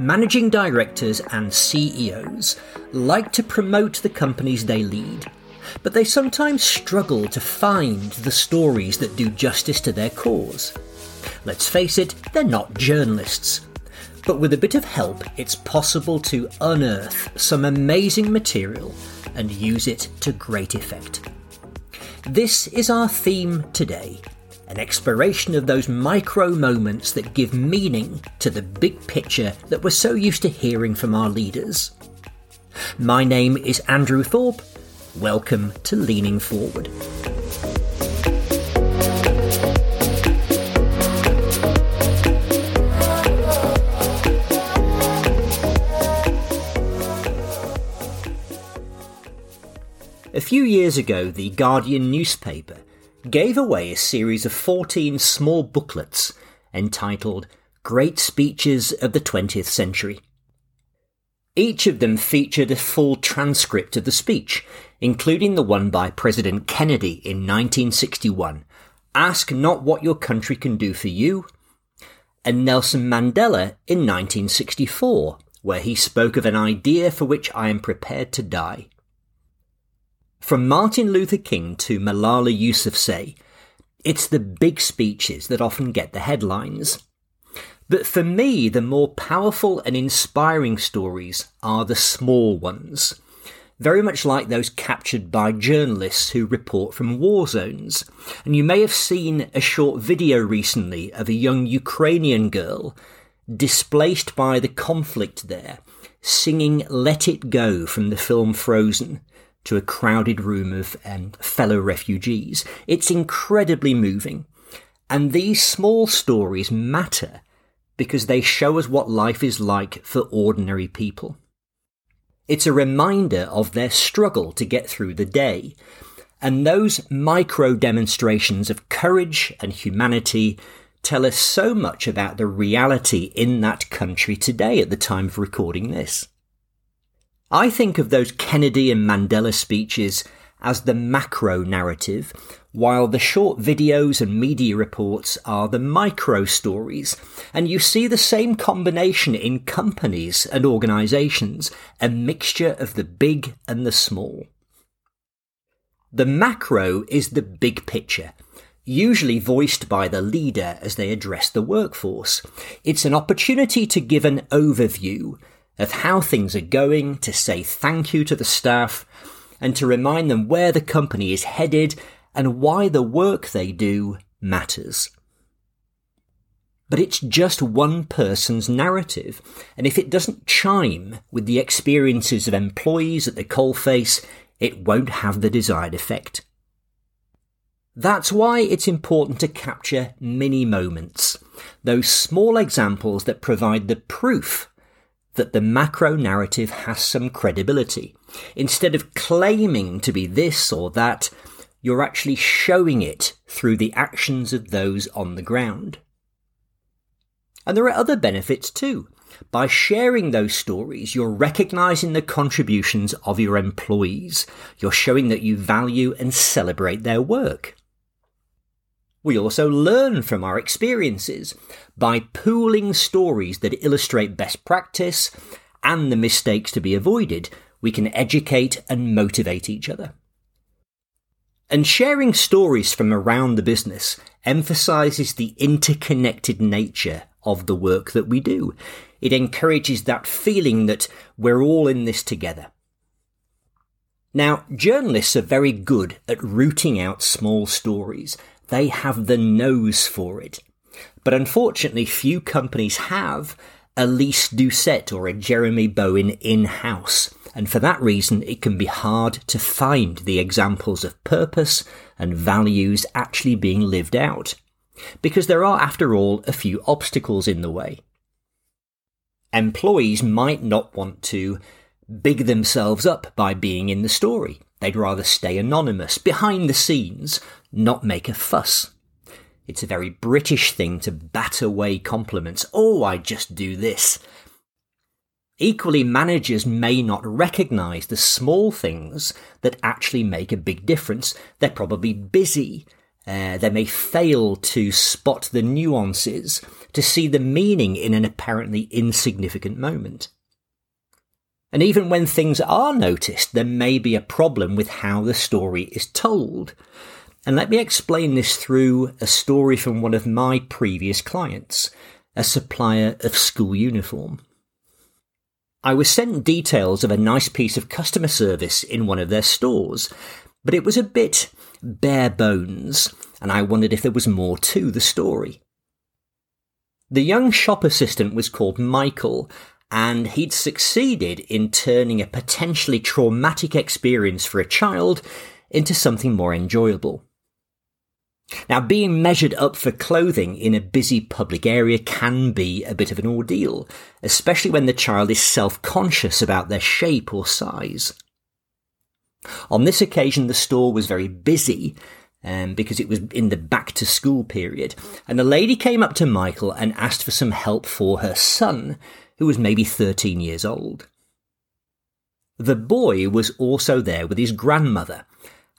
managing directors and CEOs like to promote the companies they lead, but they sometimes struggle to find the stories that do justice to their cause. Let's face it, they're not journalists. But with a bit of help, it's possible to unearth some amazing material and use it to great effect. This is our theme today, an exploration of those micro moments that give meaning to the big picture that we're so used to hearing from our leaders. My name is Andrew Thorpe. Welcome to Leaning Forward. A few years ago, the Guardian newspaper gave away a series of 14 small booklets entitled Great Speeches of the 20th Century. Each of them featured a full transcript of the speech, including the one by President Kennedy in 1961, Ask Not What Your Country Can Do for You, and Nelson Mandela in 1964, where he spoke of an idea for which I am prepared to die. From Martin Luther King to Malala Yousafzai, it's the big speeches that often get the headlines. But for me, the more powerful and inspiring stories are the small ones, very much like those captured by journalists who report from war zones. And you may have seen a short video recently of a young Ukrainian girl displaced by the conflict there, singing Let It Go from the film Frozen to a crowded room of fellow refugees. It's incredibly moving. And these small stories matter because they show us what life is like for ordinary people. It's a reminder of their struggle to get through the day, and those micro demonstrations of courage and humanity tell us so much about the reality in that country today at the time of recording this. I think of those Kennedy and Mandela speeches as the macro narrative, while the short videos and media reports are the micro stories, and you see the same combination in companies and organisations, a mixture of the big and the small. The macro is the big picture, usually voiced by the leader as they address the workforce. It's an opportunity to give an overview of how things are going, to say thank you to the staff, and to remind them where the company is headed and why the work they do matters. But it's just one person's narrative, and if it doesn't chime with the experiences of employees at the coalface, it won't have the desired effect. That's why it's important to capture mini moments, those small examples that provide the proof that the macro narrative has some credibility. Instead of claiming to be this or that, you're actually showing it through the actions of those on the ground. And there are other benefits too. By sharing those stories, you're recognising the contributions of your employees. You're showing that you value and celebrate their work. We also learn from our experiences by pooling stories that illustrate best practice and the mistakes to be avoided. We can educate and motivate each other. And sharing stories from around the business emphasises the interconnected nature of the work that we do. It encourages that feeling that we're all in this together. Now, journalists are very good at rooting out small stories. They have the nose for it. But unfortunately, few companies have a Lise Doucette or a Jeremy Bowen in-house. And for that reason, it can be hard to find the examples of purpose and values actually being lived out, because there are, after all, a few obstacles in the way. Employees might not want to big themselves up by being in the story. They'd rather stay anonymous, behind the scenes, not make a fuss. It's a very British thing to bat away compliments. Oh, I just do this. Equally, managers may not recognise the small things that actually make a big difference. They're probably busy. They may fail to spot the nuances to see the meaning in an apparently insignificant moment. And even when things are noticed, there may be a problem with how the story is told. And let me explain this through a story from one of my previous clients, a supplier of school uniform. I was sent details of a nice piece of customer service in one of their stores, but it was a bit bare bones, and I wondered if there was more to the story. The young shop assistant was called Michael, and he'd succeeded in turning a potentially traumatic experience for a child into something more enjoyable. Now, being measured up for clothing in a busy public area can be a bit of an ordeal, especially when the child is self-conscious about their shape or size. On this occasion, the store was very busy because it was in the back-to-school period, and the lady came up to Michael and asked for some help for her son, who was maybe 13 years old. The boy was also there with his grandmother,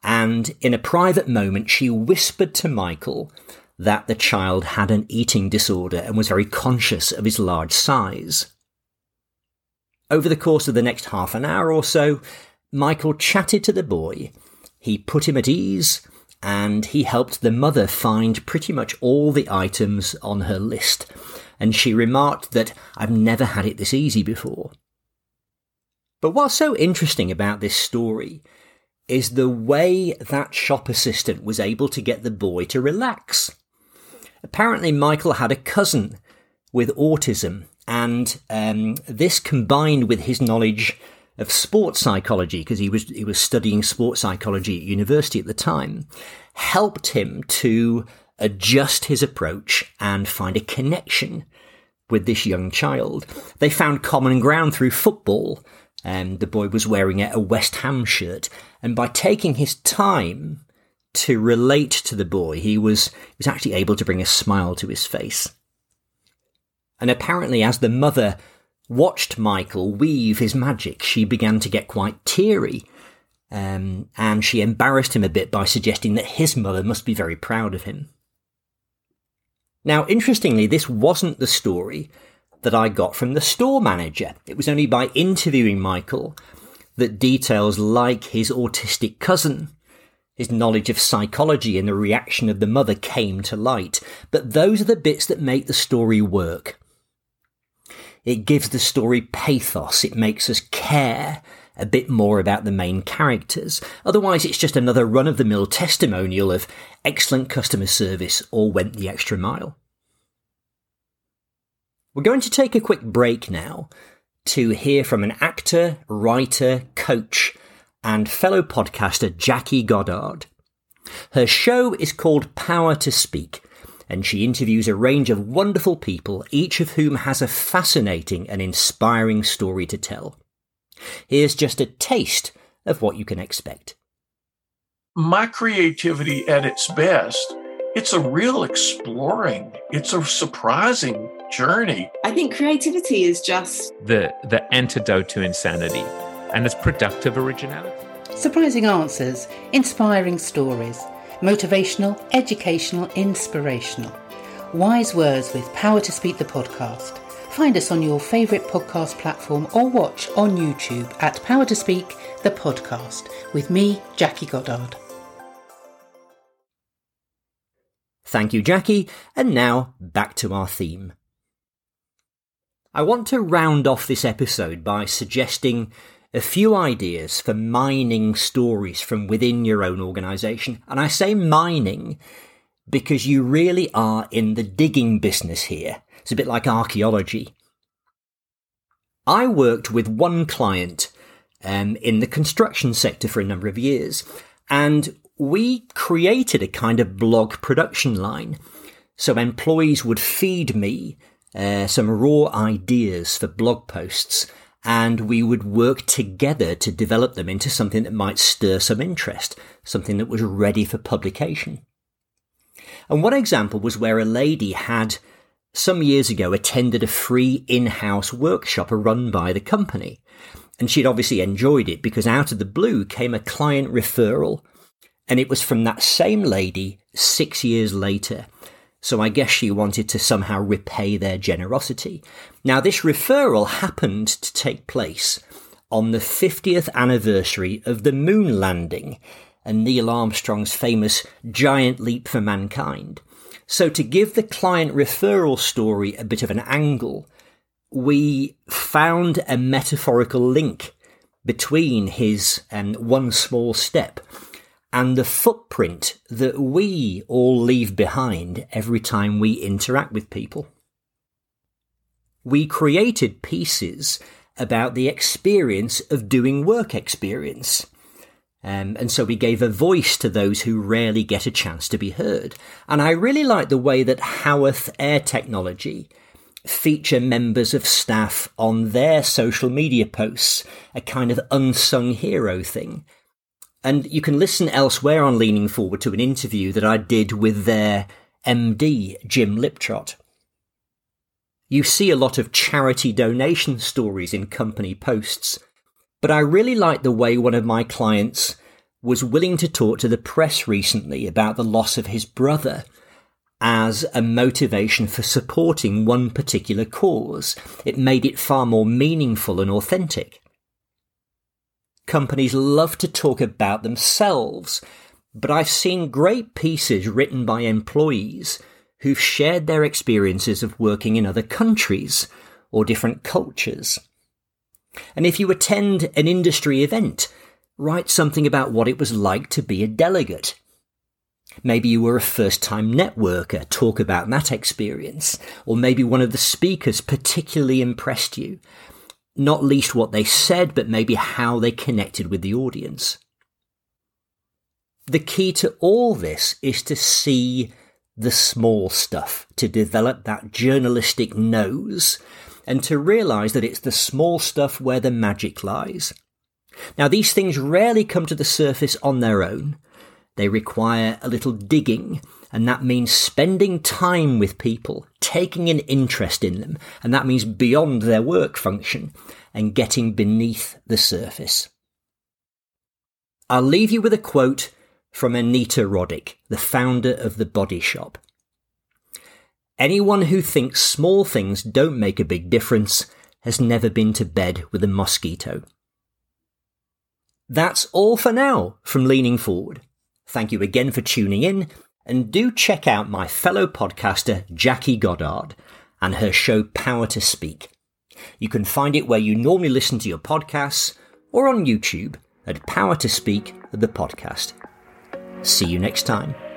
and in a private moment, she whispered to Michael that the child had an eating disorder and was very conscious of his large size. Over the course of the next half an hour or so, Michael chatted to the boy, he put him at ease, and he helped the mother find pretty much all the items on her list, and she remarked that "I've never had it this easy before." But what's so interesting about this story is the way that shop assistant was able to get the boy to relax. Apparently, Michael had a cousin with autism, and this combined with his knowledge of sports psychology, because he was studying sports psychology at university at the time, helped him to adjust his approach and find a connection with this young child. They found common ground through football. The boy was wearing a West Ham shirt, and by taking his time to relate to the boy, he was actually able to bring a smile to his face. And apparently, as the mother watched Michael weave his magic, she began to get quite teary, and she embarrassed him a bit by suggesting that his mother must be very proud of him. Now, interestingly, this wasn't the story that I got from the store manager. It was only by interviewing Michael that details like his autistic cousin, his knowledge of psychology, and the reaction of the mother came to light. But those are the bits that make the story work. It gives the story pathos. It makes us care a bit more about the main characters. Otherwise, it's just another run-of-the-mill testimonial of excellent customer service or went the extra mile. We're going to take a quick break now to hear from an actor, writer, coach, and fellow podcaster, Jackie Goddard. Her show is called Power to Speak, and she interviews a range of wonderful people, each of whom has a fascinating and inspiring story to tell. Here's just a taste of what you can expect. My creativity at its best, it's a real exploring. It's a surprising journey. I think creativity is just the antidote to insanity, and it's productive originality. Surprising answers, inspiring stories, motivational, educational, inspirational. Wise words with Power to Speak the podcast. Find us on your favourite podcast platform or watch on YouTube at Power to Speak the podcast with me, Jackie Goddard. Thank you, Jackie. And now back to our theme. I want to round off this episode by suggesting a few ideas for mining stories from within your own organisation. And I say mining because you really are in the digging business here. It's a bit like archaeology. I worked with one client in the construction sector for a number of years, and we created a kind of blog production line. So employees would feed me some raw ideas for blog posts, and we would work together to develop them into something that might stir some interest, something that was ready for publication. And one example was where a lady had, some years ago, attended a free in-house workshop run by the company. And she'd obviously enjoyed it because out of the blue came a client referral. And it was from that same lady 6 years later. So I guess she wanted to somehow repay their generosity. Now, this referral happened to take place on the 50th anniversary of the moon landing and Neil Armstrong's famous giant leap for mankind. So to give the client referral story a bit of an angle, we found a metaphorical link between his one small step and the footprint that we all leave behind every time we interact with people. We created pieces about the experience of doing work experience. And so we gave a voice to those who rarely get a chance to be heard. And I really like the way that Howarth Air Technology feature members of staff on their social media posts, a kind of unsung hero thing. And you can listen elsewhere on Leaning Forward to an interview that I did with their MD, Jim Liptrot. You see a lot of charity donation stories in company posts, but I really like the way one of my clients was willing to talk to the press recently about the loss of his brother as a motivation for supporting one particular cause. It made it far more meaningful and authentic. Companies love to talk about themselves, but I've seen great pieces written by employees who've shared their experiences of working in other countries or different cultures. And if you attend an industry event, write something about what it was like to be a delegate. Maybe you were a first-time networker, talk about that experience. Or maybe one of the speakers particularly impressed you. Not least what they said, but maybe how they connected with the audience. The key to all this is to see the small stuff, to develop that journalistic nose, and to realise that it's the small stuff where the magic lies. Now, these things rarely come to the surface on their own. They require a little digging, and that means spending time with people, taking an interest in them, and that means beyond their work function, and getting beneath the surface. I'll leave you with a quote from Anita Roddick, the founder of The Body Shop. "Anyone who thinks small things don't make a big difference has never been to bed with a mosquito." That's all for now from Leaning Forward. Thank you again for tuning in, and do check out my fellow podcaster Jackie Goddard and her show Power to Speak. You can find it where you normally listen to your podcasts or on YouTube at Power to Speak, the podcast. See you next time.